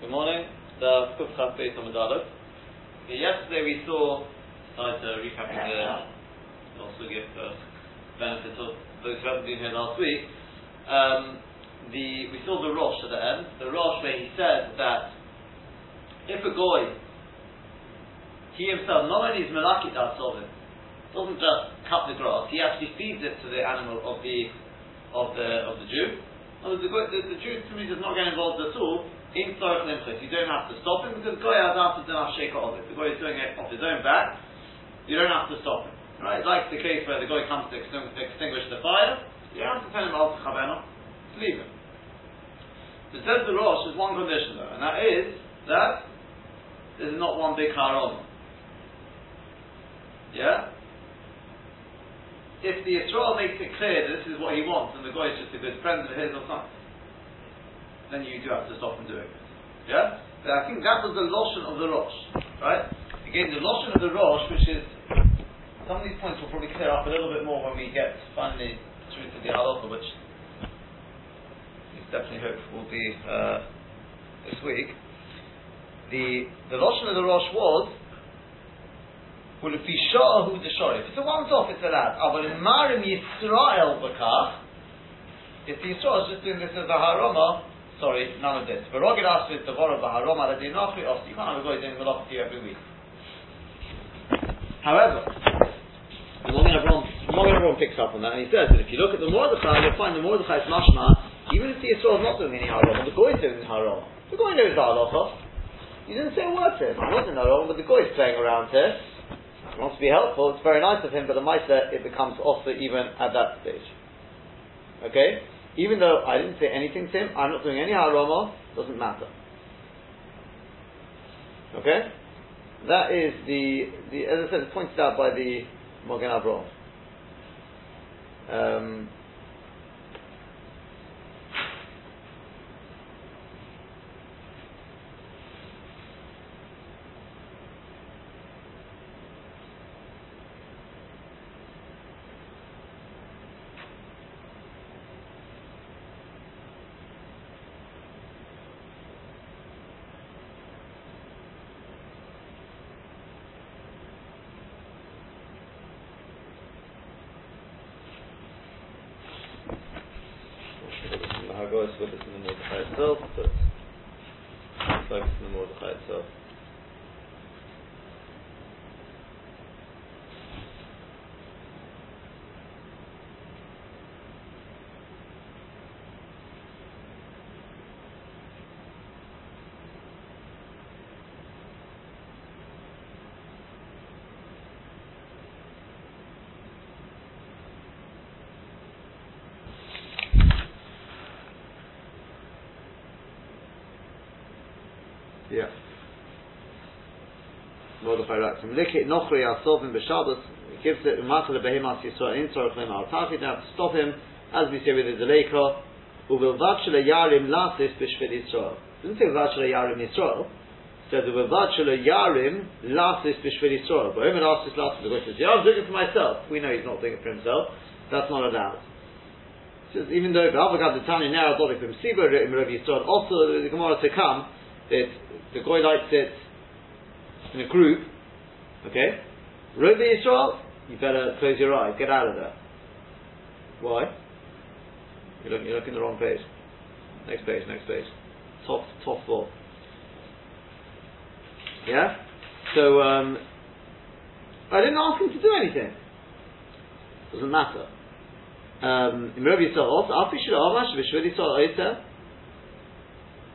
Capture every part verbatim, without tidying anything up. Good morning. The Kufchas based on Medalot. Yesterday we saw, started to recap the, also give the benefit of those who haven't been here last week. Um, the we saw the Rosh at the end. The Rosh, where he said that if a goy, he himself, not only is Melakit Atzovim, doesn't just cut the grass, he actually feeds it to the animal of the of the of the Jew. The, the, the Jew to me does not get involved at all in Tzorach Limchus. You don't have to stop him because Goy has after Dinah Sheikha of it. The Goy is doing it off his own back. You don't have to stop him. Right? Like the case where the Goy comes to extinguish the fire, you don't have to turn him off to Chavena. Just leave him. But says the Rosh, there's one condition though, and that is that this is not one big haron. Yeah? If the Yisrael makes it clear that this is what he wants and the guy is just a good friend of his or something, then you do have to stop him doing it. Yeah? But I think that was the Loshen of the Rosh. Right? Again, the Loshen of the Rosh, which is, some of these points will probably clear up a little bit more when we get finally through to the Halacha, which we definitely hope will be uh, this week. The the Loshen of the Rosh was, Well, if it's a once-off, it's allowed. Ah, but in Marim Yisrael Bakach, if Yisrael is just doing this as a haroma, sorry, none of this. But Rogan asked with the Vora of the haroma, that you can't have a guy doing velocity every week. However, the Morgan Abram picks up on that, and he says that if you look at the Mordechai, you'll find the Mordechai's mashma, even if Yisrael is not doing any haroma, the Goy is doing haroma. The Goy knows the halacha. You didn't say a word to him. I wasn't haroma, but the Goy is playing around here. Wants to be helpful, it's very nice of him, but the Maisa, it becomes also even at that stage. Okay? Even though I didn't say anything to him, I'm not doing any haroma, doesn't matter. Okay? That is the, the as I said, it's pointed out by the Magen Avraham. Um, With this in the Mordechai itself, but it's like it's in the Mordechai itself. Yeah. Mordechai writes, "Mlikit nochri asovim b'shabbos." It gives it umatla behemas yisrael in tzorachim al tachid. Now to stop him, as we say with the Zaleka, uvilvat shel yarim lasis b'shvil Yisrael. Doesn't say uvilvat shel yarim Yisrael. Says uvilvat shel yarim lasis b'shvil Yisrael. But Omer lasis lasis. The guy says, "Yeah, I'm doing it for myself." We know he's not doing it for himself. That's not allowed. Says even though Avagad the Tanya now dolik b'msiba written Rav Yisrael. Also the Gemara to come that. The Goy likes it in a group, okay? Robe Yisrael, you better close your eyes, get out of there. Why? You're looking, you're looking the wrong page. Next page, next page. Top, top floor. Yeah? So, um, I didn't ask him to do anything. Doesn't matter. Um, in Robe Yisrael, I'll fish it off, I should be sure Yisrael Oiter.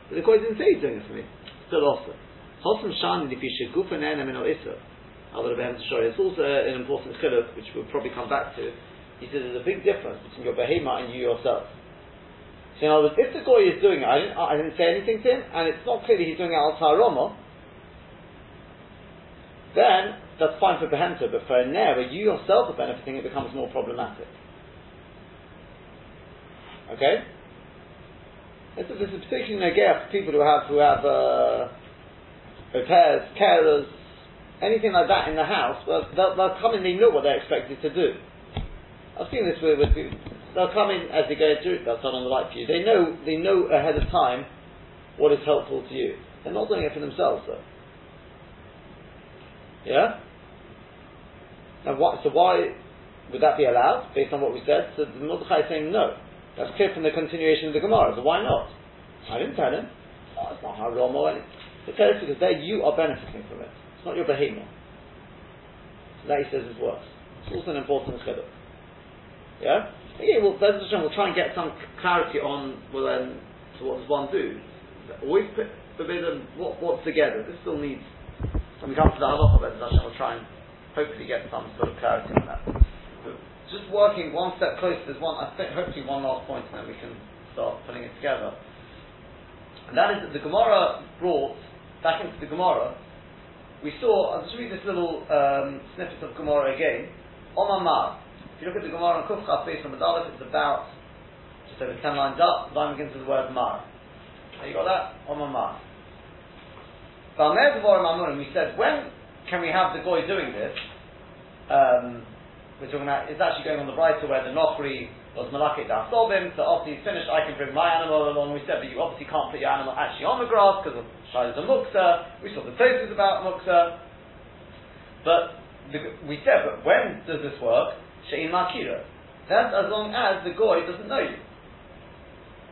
But the Goy didn't say he's doing it for me. Still also. It's also an important chiluk, which we'll probably come back to. He says there's a big difference between your behema and you yourself. So in other words, if the Goy is doing it, I didn't, I didn't say anything to him, and it's not clear that he's doing it al taroma, then that's fine for behemta, but for a ner, where you yourself are benefiting, it becomes more problematic. Okay? This is, this is particularly negea for people who have who have uh, repairs, carers, anything like that in the house. Well, they'll, they'll come in. They know what they're expected to do. I've seen this with, with people. They'll come in as they go through. They'll turn on the light for you. They know. They know ahead of time what is helpful to you. They're not doing it for themselves, though. Yeah? And what, so why would that be allowed, based on what we said? So Mordechai is saying no. That's clear from the continuation of the Gemara. So why not? I didn't tell him. Oh, it's not how Rome or anything. It says because there you are benefiting from it. It's not your behemoth. So that he says is worse. It's also an important chiddush. Yeah? Okay, well, we'll try and get some clarity on, well then, so what does one do? Always put forbidden, what, what's together? This still needs, when we come to the halacha, we'll try and hopefully get some sort of clarity on that. But just working one step closer, there's one, I think, hopefully one last point, and then we can start putting it together. And that is that the Gemara brought, back into the Gemara, we saw, I'll just read this little um, snippet of Gemara again, Omar Mar. If you look at the Gemara on Kufchaf based on the Dalek, it's about just over ten lines up, the line begins with the word Mar. Now you got that? Omar Mar. We said, when can we have the boy doing this? Um, we're talking about, it's actually going on the right to where the Nochri was Malakit Dasobim, so after he's finished I can bring my animal along. We said, but you obviously can't put your animal actually on the grass because of Shiloh's a Muksa. We saw the Tosus about Muksa. But the, we said, but when does this work? She'in Makira. That's as long as the goy doesn't know you.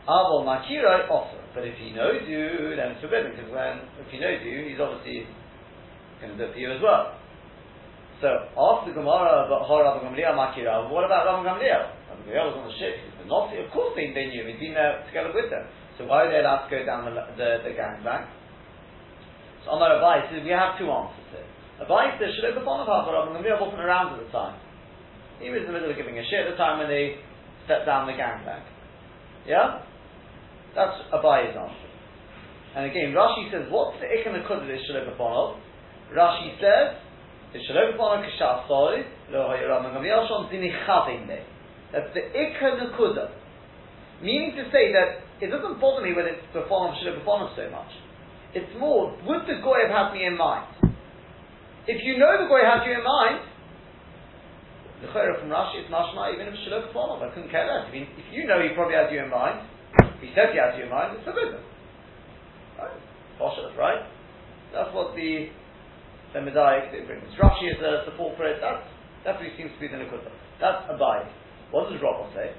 Avol Makira also. But if he knows you, then it's forbidden, because when, if he knows you, he's obviously going to do it for you as well. So, ask the Gemara about Rabban Gamaliyah Makira. What about Rabban Gamaliyah? The girl was on the ship. The Nazi, of course, they, they knew. He'd been there together with them. So why are they allowed to go down the the, the gangplank? So Amar Abai says we have two answers here. Abai says Shlomo Bonaparte, Rabban Gamaliyah wasn't around at the time. He was in the middle of giving a shit at the time when they stepped down the gangplank. Yeah, that's Abai's answer. And again, Rashi says what's the ikon of kuddus Shlomo Bonaparte? Rashi says it's Shlomo Bonaparte k'shas soy lo hay Rabban Gamaliyah shom zinichavim ne. That's the Ikka Nukuda. Meaning to say that it doesn't bother me whether it's Befonov, Shilov Befonov so much. It's more, would the Goy have had me in mind? If you know the Goy has you in mind, the Chorah from Rashi, it's Mashma, even if Shilov Befonov, I couldn't care less. I mean, if you know he probably has you in mind, if he says he has you in mind, it's forbidden. Right? Poshas, right? That's what the the Medayik brings. Rashi is a support for it. That definitely seems to be the Nukuda. That's Abai. What does Robert say?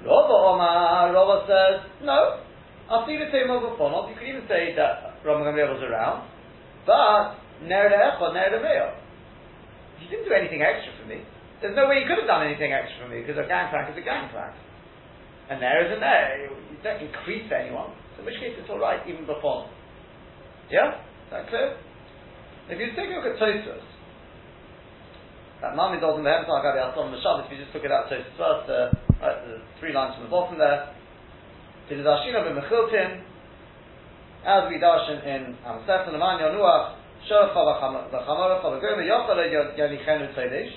Robert Omar, Robert says, no, after you say Mobile Fonov, you could even say that Rabban Gamaliyah was around, but Nereh or Nereh, he didn't do anything extra for me. There's no way he could have done anything extra for me, because a gangplank is a gangplank. And there is a there. You don't increase anyone. So in which case it's alright, even before. Yeah? Is that clear? If you take a look at Tosus, that mummy doesn't have to have the Shabbos. If you just look it out, so it's first, uh, right, the three lines from the bottom there. It is Ashina bin Mechilta, as we darshan in Amsef and Amani Onuach, Shor Chavachamara Chavagoma Yochala Yanichenu Tzedesh,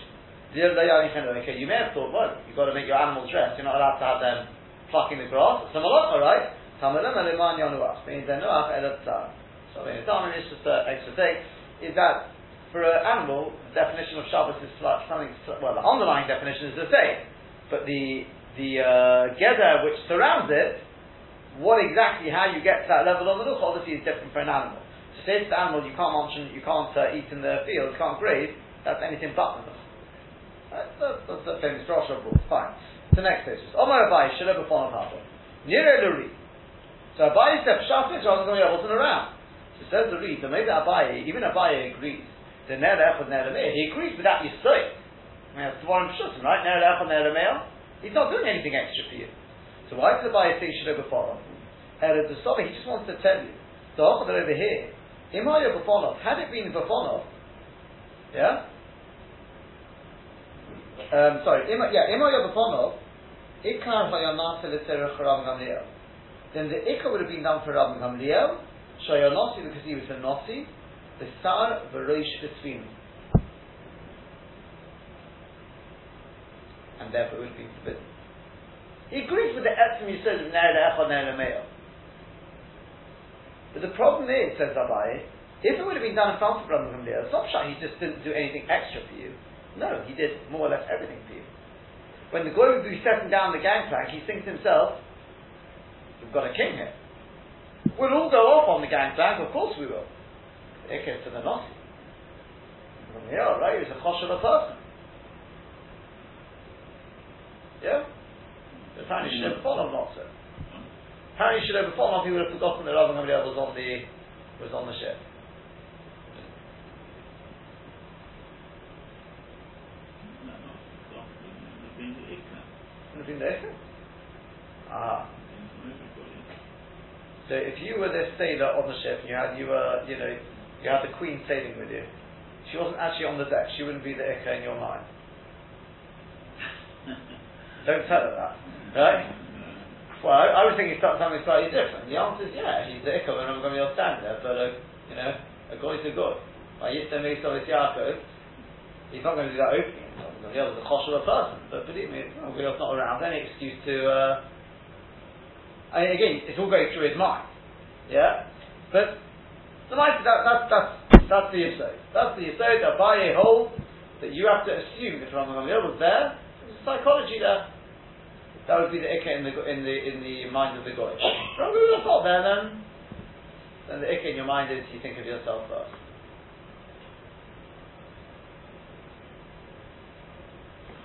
Zirla Yanichenu. Okay, you may have thought, well, you've got to make your animals dress. You're not allowed to have them plucking the grass. It's a malach, alright? Tamalim and Amani Onuach. Means they're Noach Elatzar. So I mean, it's just an extra day. Is that for an animal, the definition of Shabbos is like something, well, the underlying definition is the same, but the the uh, geder which surrounds it, what exactly, how you get to that level of menucha, obviously is different for an animal. So say it's an animal you can't munch, you can't uh, eat in the field, you can't graze, that's anything but menucha. That's, that's the famous Joshua rule, fine. So next page, Omar Abai, Shilov upon Abba, Nire Luri. So Abai said, Shabbos, Rabban Gamaliyah wasn't around. So says the Luri, so maybe Abai, even Abai agrees. The Nerech with Neremeah, he agrees with that Yisrael. I mean, that's the one in Pshutim, right? Nerech with Neremeah, he's not doing anything extra for you. So why does the Abai say Shilov Befonov? Erev Dusova, he just wants to tell you. So I'll put it over here. Imayo Befonov, had it been Befonov, yeah? Um, sorry, Ima, yeah, Imayo Befonov, Ikar Vayanasa L'Tzerech Rabban Gamaliyah. Then the Ikar would have been done for Rabban Gamaliyah, Shayanasi because he was a Nasi, Besar v'roish v'tzvim. And therefore it would be forbidden. He agrees with the etzim yisod of Nereh or Nereh. But the problem is, says Abai, if it would have been done in front of Rabban Gamaliyah, it's not sure he just didn't do anything extra for you. No, he did more or less everything for you. When the goy would be setting down the gangplank, he thinks to himself, we've got a king here. We'll all go off on the gangplank, of course we will. Eker to the Nasi. Yeah, right, he's a chosh of a person. Yeah? The time he should ever follow him, not so. The time he should ever follow him, he would have forgotten that Rabban Gamaliyah was on the, was on the ship. Ah. So if you were this sailor on the ship, and you had you were you know you had the Queen sailing with you, she wasn't actually on the deck. She wouldn't be the ikka in your mind. Don't tell her that, right? Well, I, I was thinking something slightly different. The answer is yeah, she's the ikka, and I'm going to be able to stand there. But uh, you know, a goy's a goy. By Yisem Yisrael Yaakov, he's not going to do that opening. The other was a chosh of a person, but believe me, Gamaliel's not around any excuse to. Uh, I mean, again, it's all going through his mind, yeah. But the mind that that's that's that's the yesod. That's the yesod that by a whole that you have to assume if Rabban Gamaliel was there, there's psychology there. That would be the ikka in the in the in the mind of the goy. If Rabban Gamaliel's not there, then then the ikka in your mind is you think of yourself first.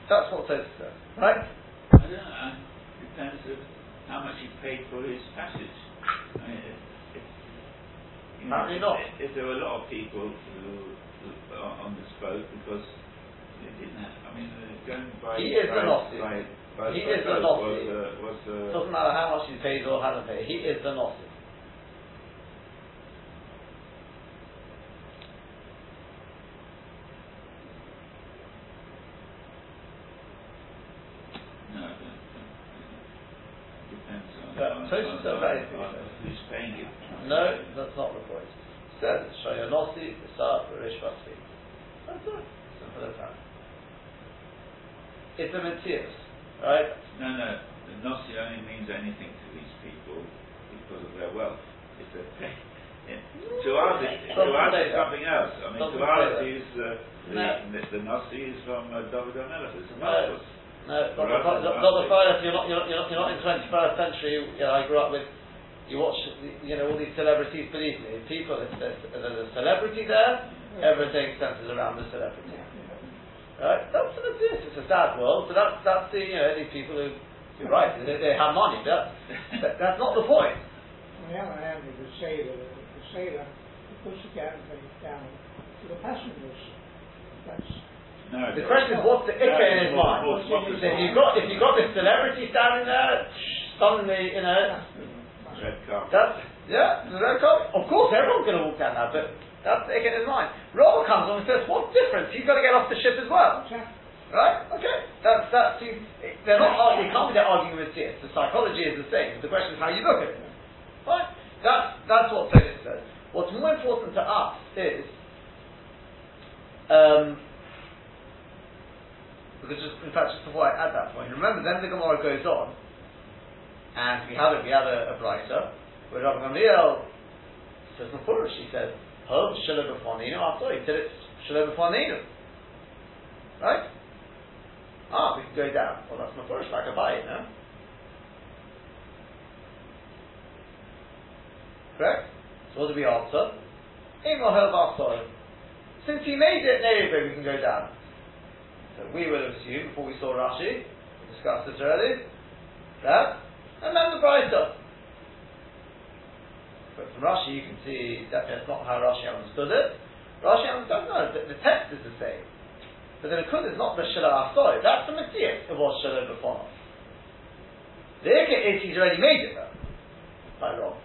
That's what Tosus says, right? I don't know. It depends on how much he paid for his passage. I mean, if, if, you know, if, not. If there were a lot of people who, who on this boat, because they didn't have, I mean, going by... He is the Nossi. He is the Nossi. It doesn't matter how much he paid or how to pay. He is the Nossi. No, that's not the point. It says, Shayanasi, Isar, Rishvasi. That's it. Simple as that. It's a Matthias, right? No, no. The Nasi only means anything to these people because of their wealth. It's a thing. Yeah. To us, it's something else. I mean, to us, uh, no. the, the Nasi is from uh, David Amelech. It's a Malchus. No, no not the, the Files, you're not, you're, not, you're not in the twenty-first century. You know, I grew up with. You watch, you know, all these celebrities, believe me, people, if there's, if there's a celebrity there, everything centers around the celebrity. Right? That's what it is. It's a sad world, but that's, that's the, you know, these people who, who write, they, they have money, but that, that's not the point. On the other hand, the sailor, the sailor, he puts the gallantry down to the passengers. That's... No, the question is, what's the ikka in his mind? If you've got, if you've got this celebrity standing there, suddenly, you know... Red carpet. That's, yeah, the red carpet. Of course, everyone's going to walk down that, but that's the ikka in his mind. Robert comes on and says, "What's different? He's got to get off the ship as well, yeah. Right? Okay. That's that's. See, they're not arguing. Can't be they're arguing with it. The psychology is the same. The question is how you look at it. Right? That's that's what Tosus says. What's more important to us is, um, because just, in fact, just before I add that point, remember then the Gemara goes on. And we had a, we had a, a brayta where Rabban Gamaliel says, "Of course," he says, "Hov shelo b'faninu." After he said it's shelo b'faninu, right? Ah, we can go down. Well, that's mafurish like Abai, no? Correct. So what do we answer? Imo hov asoy. Since he made it, no, we can go down. So we would assume before we saw Rashi, we discussed this earlier, that. And then the brayta. But from Rashi you can see that that's not how Rashi understood it. Rashi understood, no, the, the text is the same. But the Likud is not the Shelah Asoi. That's the Messiah. It was Shelah before. The ikka is he's already made it though. By wrong.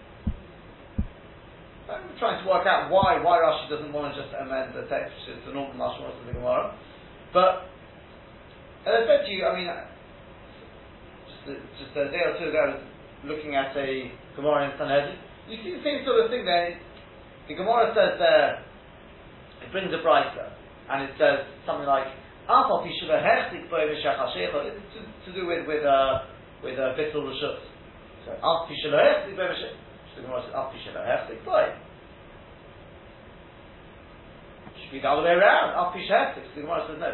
I'm trying to work out why why Rashi doesn't want to just amend the text, which is the normal Rashi of the Gemara. But, as I said to you, I mean, just a day or two ago, I was looking at a Gemara in Sanhedrin. You see the same sort of thing there. The Gemara says there, it brings a brayta, and it says something like, it's to do with with uh, with uh, Bittul Rishut. So, the Gemara says, it should be the other way around. The Gemara says, no.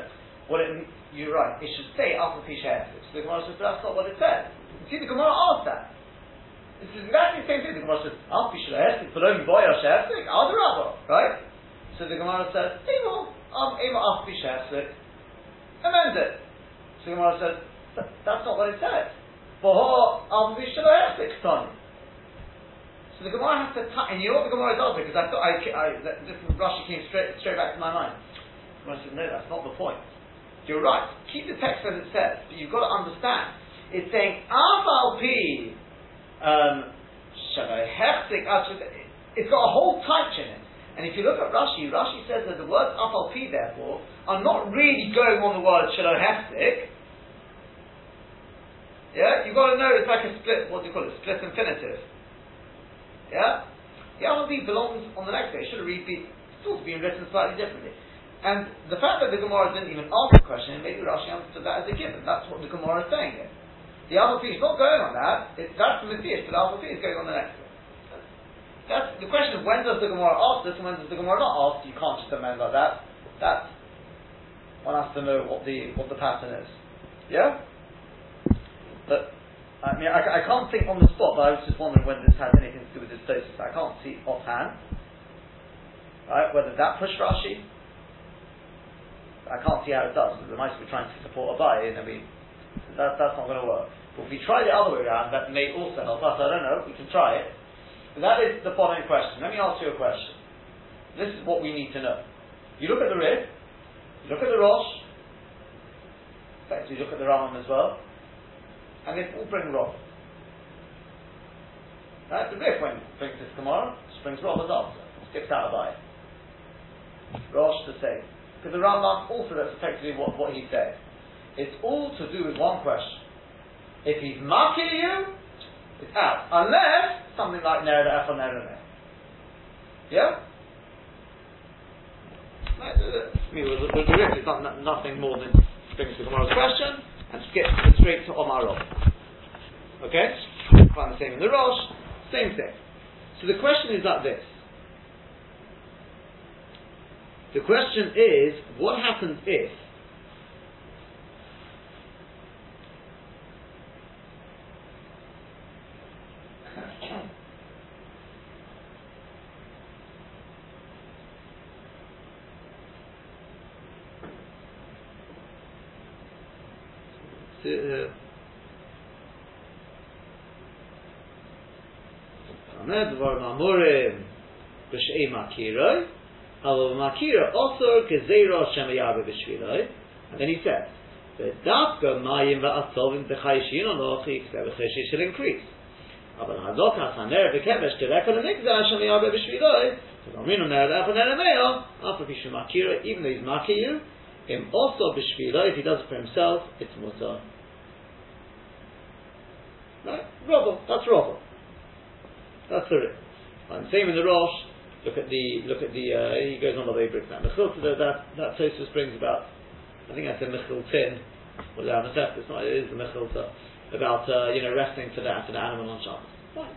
What it, you're right, it should say after Pisha Hefzik. So the Gemara says, that's not what it says. You see, the Gemara asked that. It's exactly the same thing. The Gemara says, Al Pishraesik, Palomi Boya Shasik, Adarabo, right? So the Gemara says, Emo, Am Emo Al Pishraesik, amend it. So the Gemara says, that's not what it says. Boho Al Pishraesik, Tony. So the Gemara has to, t- and you know what the Gemara does, because I thought, I, I, this Rashi came straight, straight back to my mind. The Gemara says, no, that's not the point. You're right. Keep the text as it says, but you've got to understand. It's saying, Afal P. Um, it's got a whole touch in it, and if you look at Rashi, Rashi says that the words Afal P therefore are not really going on the word Shelo Hefsek. Yeah, you've got to know it's like a split. What do you call it? Split infinitive. Yeah, the Afal P belongs on the next day. Should have really been sort of been written slightly differently. And the fact that the Gemara didn't even ask the question, maybe Rashi answered that as a given. That's what the Gemara is saying here. The Alpha P is not going on that, it's, that's the Matthias, but the Alpha P is going on the next one. That's the question of when does the Gemara ask this and when does the Gemara not ask? You can't just amend like that. That one has to know what the what the pattern is. Yeah? But, I mean, I, I can't think on the spot, but I was just wondering when this has anything to do with this Tosus. I can't see offhand. Right? Whether that pushed Rashi? I can't see how it does. It might be trying to support Abai, and I mean, that, that's not going to work. But if we try the other way around, that may also help us. I don't know, we can try it. But that is the following question. Let me ask you a question. This is what we need to know. You look at the Rid, you look at the Rosh, in fact, you look at the Rambam as well, and they all bring Robert. Right? The Rid brings this tomorrow, just brings Robert after, skips out of by it. Rosh the same. Because the Rambam also, that's effectively what, what he said. It's all to do with one question. If he's marking you, it's out. Unless something like Nerida F or Nerida. Yeah? It's not, nothing more than brings to tomorrow's question and skips straight to Omar Rosh. Okay? Find the same in the Rosh, same thing. So the question is like this. The question is, what happens if Uh, and then he said, shall increase. Even though he's marking you, if he does it for himself, it's mutar. Right? Robel, that's Robel. That's the Rit. And same in the Rosh. Look at the look at the uh, he goes on the way he brings that Mechilta that that Tosus brings about. I think I said Mechiltin or the Amasef, it's not, it is the Mechilta about uh, you know resting for that an animal on Shabbos. Right.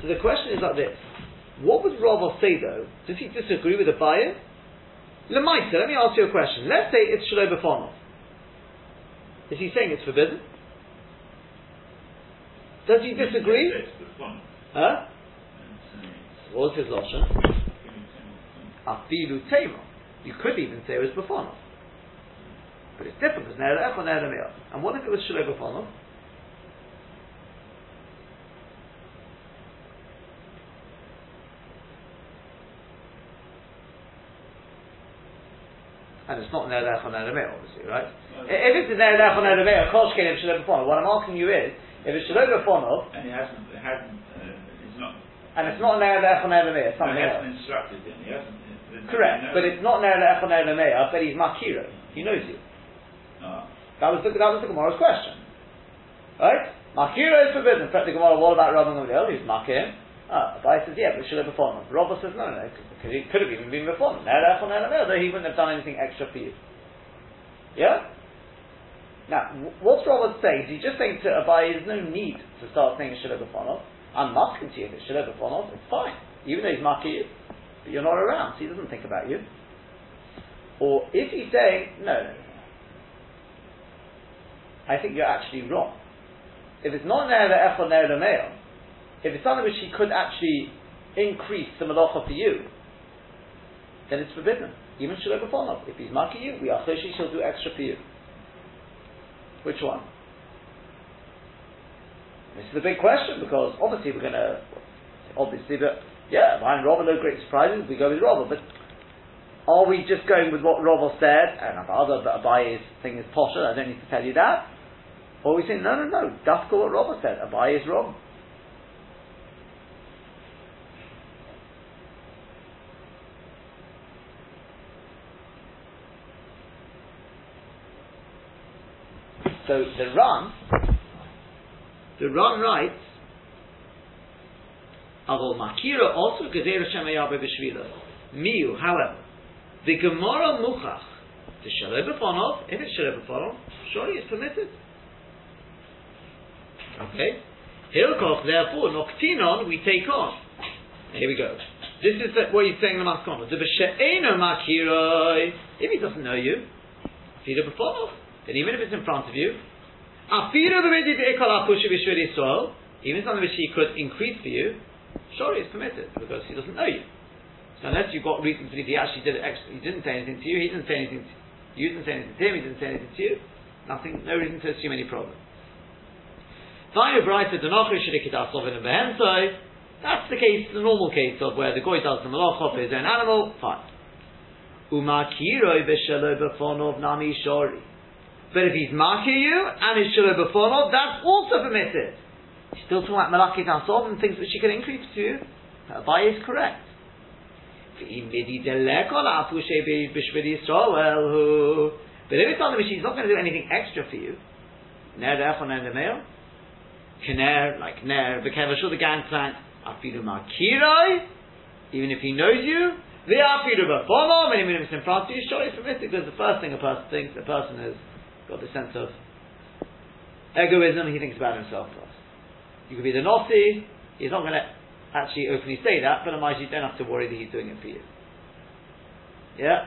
So the question is like this: what would Robel say though? Does he disagree with the buyer? Lemaita, let me ask you a question. Let's say it's Shelo B'Fonov. Is he saying it's forbidden? Does he disagree? Huh? What was his option? Afilu Tema. You could even say it was B'Fonov. But it's different because Nerech or Neremeo. And what if it was Shelo B'Fonov? And it's not Nerech or Neremeo, obviously, right? No, if it's Nerech or Neremeo, Koshkenim Shelo B'Fonov. What I'm asking you is, if it's Shelo B'Fonov, and he hasn't, it hasn't, uh, it's not, and it's not Ne'elech on Ne'elamea, something no, he hasn't else. Instructed him, he hasn't. It, correct, but it's not Ne'elech on Ne'elamea, but he's Makira, he knows you. Oh. That was the that was the Gemara's question, right? Makira is forbidden. In fact, the Gemara, what about Rabban Gamaliyah? He's Makim. Ah, Abai says yeah, but Shelo B'Fonov. Robert says no, no, because he could have even been B'Fonov. Ne'elech on Ne'elamea, though he wouldn't have done anything extra for you. Yeah. Now, what's Robert saying? Is he just saying to Abai, there's no need to start saying Shelo B'Fonov? I'm masking to you, if it's Shelo B'Fonov, it's fine. Even though he's marking you, but you're not around, so he doesn't think about you. Or if he's saying, no, no, no, I think you're actually wrong. If it's not Ne'elech or Ne'elameo, if it's something which he could actually increase the malacha for you, then it's forbidden. Even Shulei B'fonov, if he's maki you, we are choshi, he'll do extra for you. Which one? This is a big question, because obviously we're going to, obviously, but yeah, mine and Robert, no great surprises, we go with Robert, but are we just going with what Robert said, and other Abai's thing is posher, I don't need to tell you that, or are we saying, no, no, no, that's what Robert said, Abai is wrong. So the Ran, the Ran writes, Avol Makira also Gezer Hashem Ayabe B'Shvila Miu. However, the Gemara Muchach, the Shalei B'Fonov, if it's Shalei B'Fonov, surely it's permitted. Okay, Hilkoch therefore Noktinon we take on. Here we go. This is the, what he's saying in the Maskana. The B'She'eno Makira, if he doesn't know you, Shalei B'Fonov. And even if it's in front of you, even something which he could increase for you, sure, it's permitted, because he doesn't know you. So unless you've got reason to believe he actually did it, he didn't say anything to you, he didn't say anything to you, you didn't say anything to him, he didn't say anything to you, nothing, no reason to assume any problem. That's the case, the normal case of where the goy does the malacha for his own animal, fine. But if he's maki you and his shelo b'fonov, that's also permitted. He's still talking about malakit asov and things which you can increase to. Abai is correct. But if it's on the machine, he's not going to do anything extra for you. Ner echon and the male, k'ner like ner v'kevashul the gangplank afidu makirai. Even if he knows you, the afidu b'fonov, many minutes in front of you, surely it's permitted, because the first thing a person thinks, a person is. Got the sense of egoism, he thinks about himself first. You could be the Nazi, he's not going to actually openly say that, but otherwise you don't have to worry that he's doing it for you. Yeah?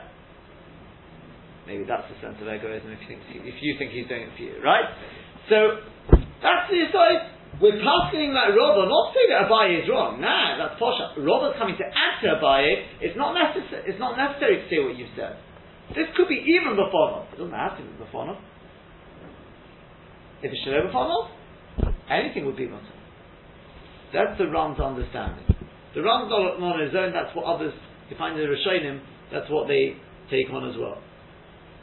Maybe that's the sense of egoism if you think, if you think he's doing it for you, right? So, that's the aside. We're passing that Robert, not saying that Abaye is wrong. Nah, that's posha. Robert's coming to add to Abaye. It's not necessary, it's not necessary to say what you've said. This could be even B'fonov. It doesn't have to be B'fonov. If it's Shalei B'fonov, anything would be B'fonov. That's the Ram's understanding. The Ram's not on his own, that's what others, you find in the Rishonim, that's what they take on as well.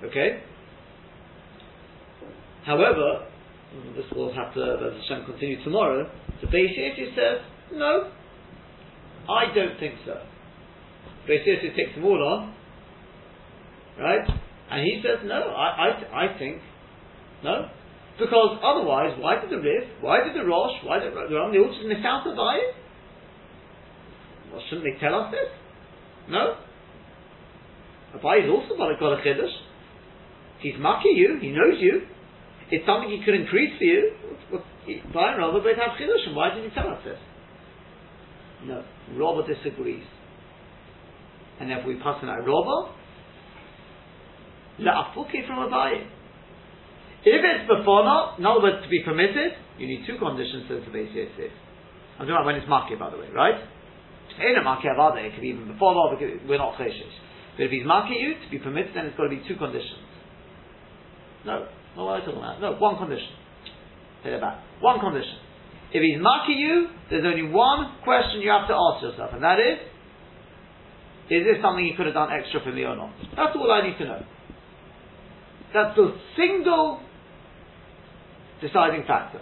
Okay? However, this will have to, as Hashem, continue tomorrow, the Beis Yosef says, no, I don't think so. Beis Yosef takes them all on, right? And he says, no, I, I, th- I think, no. Because otherwise, why did the Riv, why did the Rosh, why did the Ram, they all just miss out the Abai? Well, shouldn't they tell us this? No. Abai is also got a Chiddush. He's maki you, he knows you. It's something he could increase for you. Abai and Robert both have Chiddush, and why did he tell us this? No, Robert disagrees. And if we pass on out Robert, La'afuki from Abai. If it's b'fonov, in other words, to be permitted, you need two conditions, says the Beis Yosef. I'm talking about when it's maki, by the way, right? In a maki avada, it could be even b'fonov, we're not cheshish. But if he's maki you, to be permitted, then it's got to be two conditions. No, not what I'm talking about. No, one condition. Take that back. One condition. If he's maki you, there's only one question you have to ask yourself, and that is, is this something he could have done extra for me or not? That's all I need to know. That's the single deciding factor.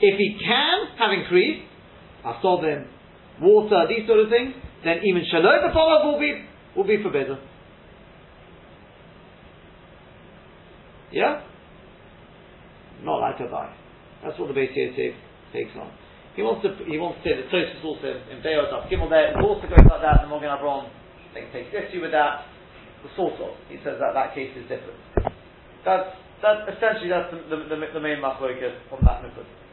If he can have increased, asovim, water, these sort of things, then even shalom the follow-up will be, will be forbidden. Yeah? Not like Abai. That's what the Beis Yosef takes on. He wants to, he wants to say that Tosus also in Beis Yosef, there, it also goes like that, and Morgan Abram takes issue with that. Sort of. He says that that case is different. That's, that, essentially that's the, the, the, the main machloekas from that method.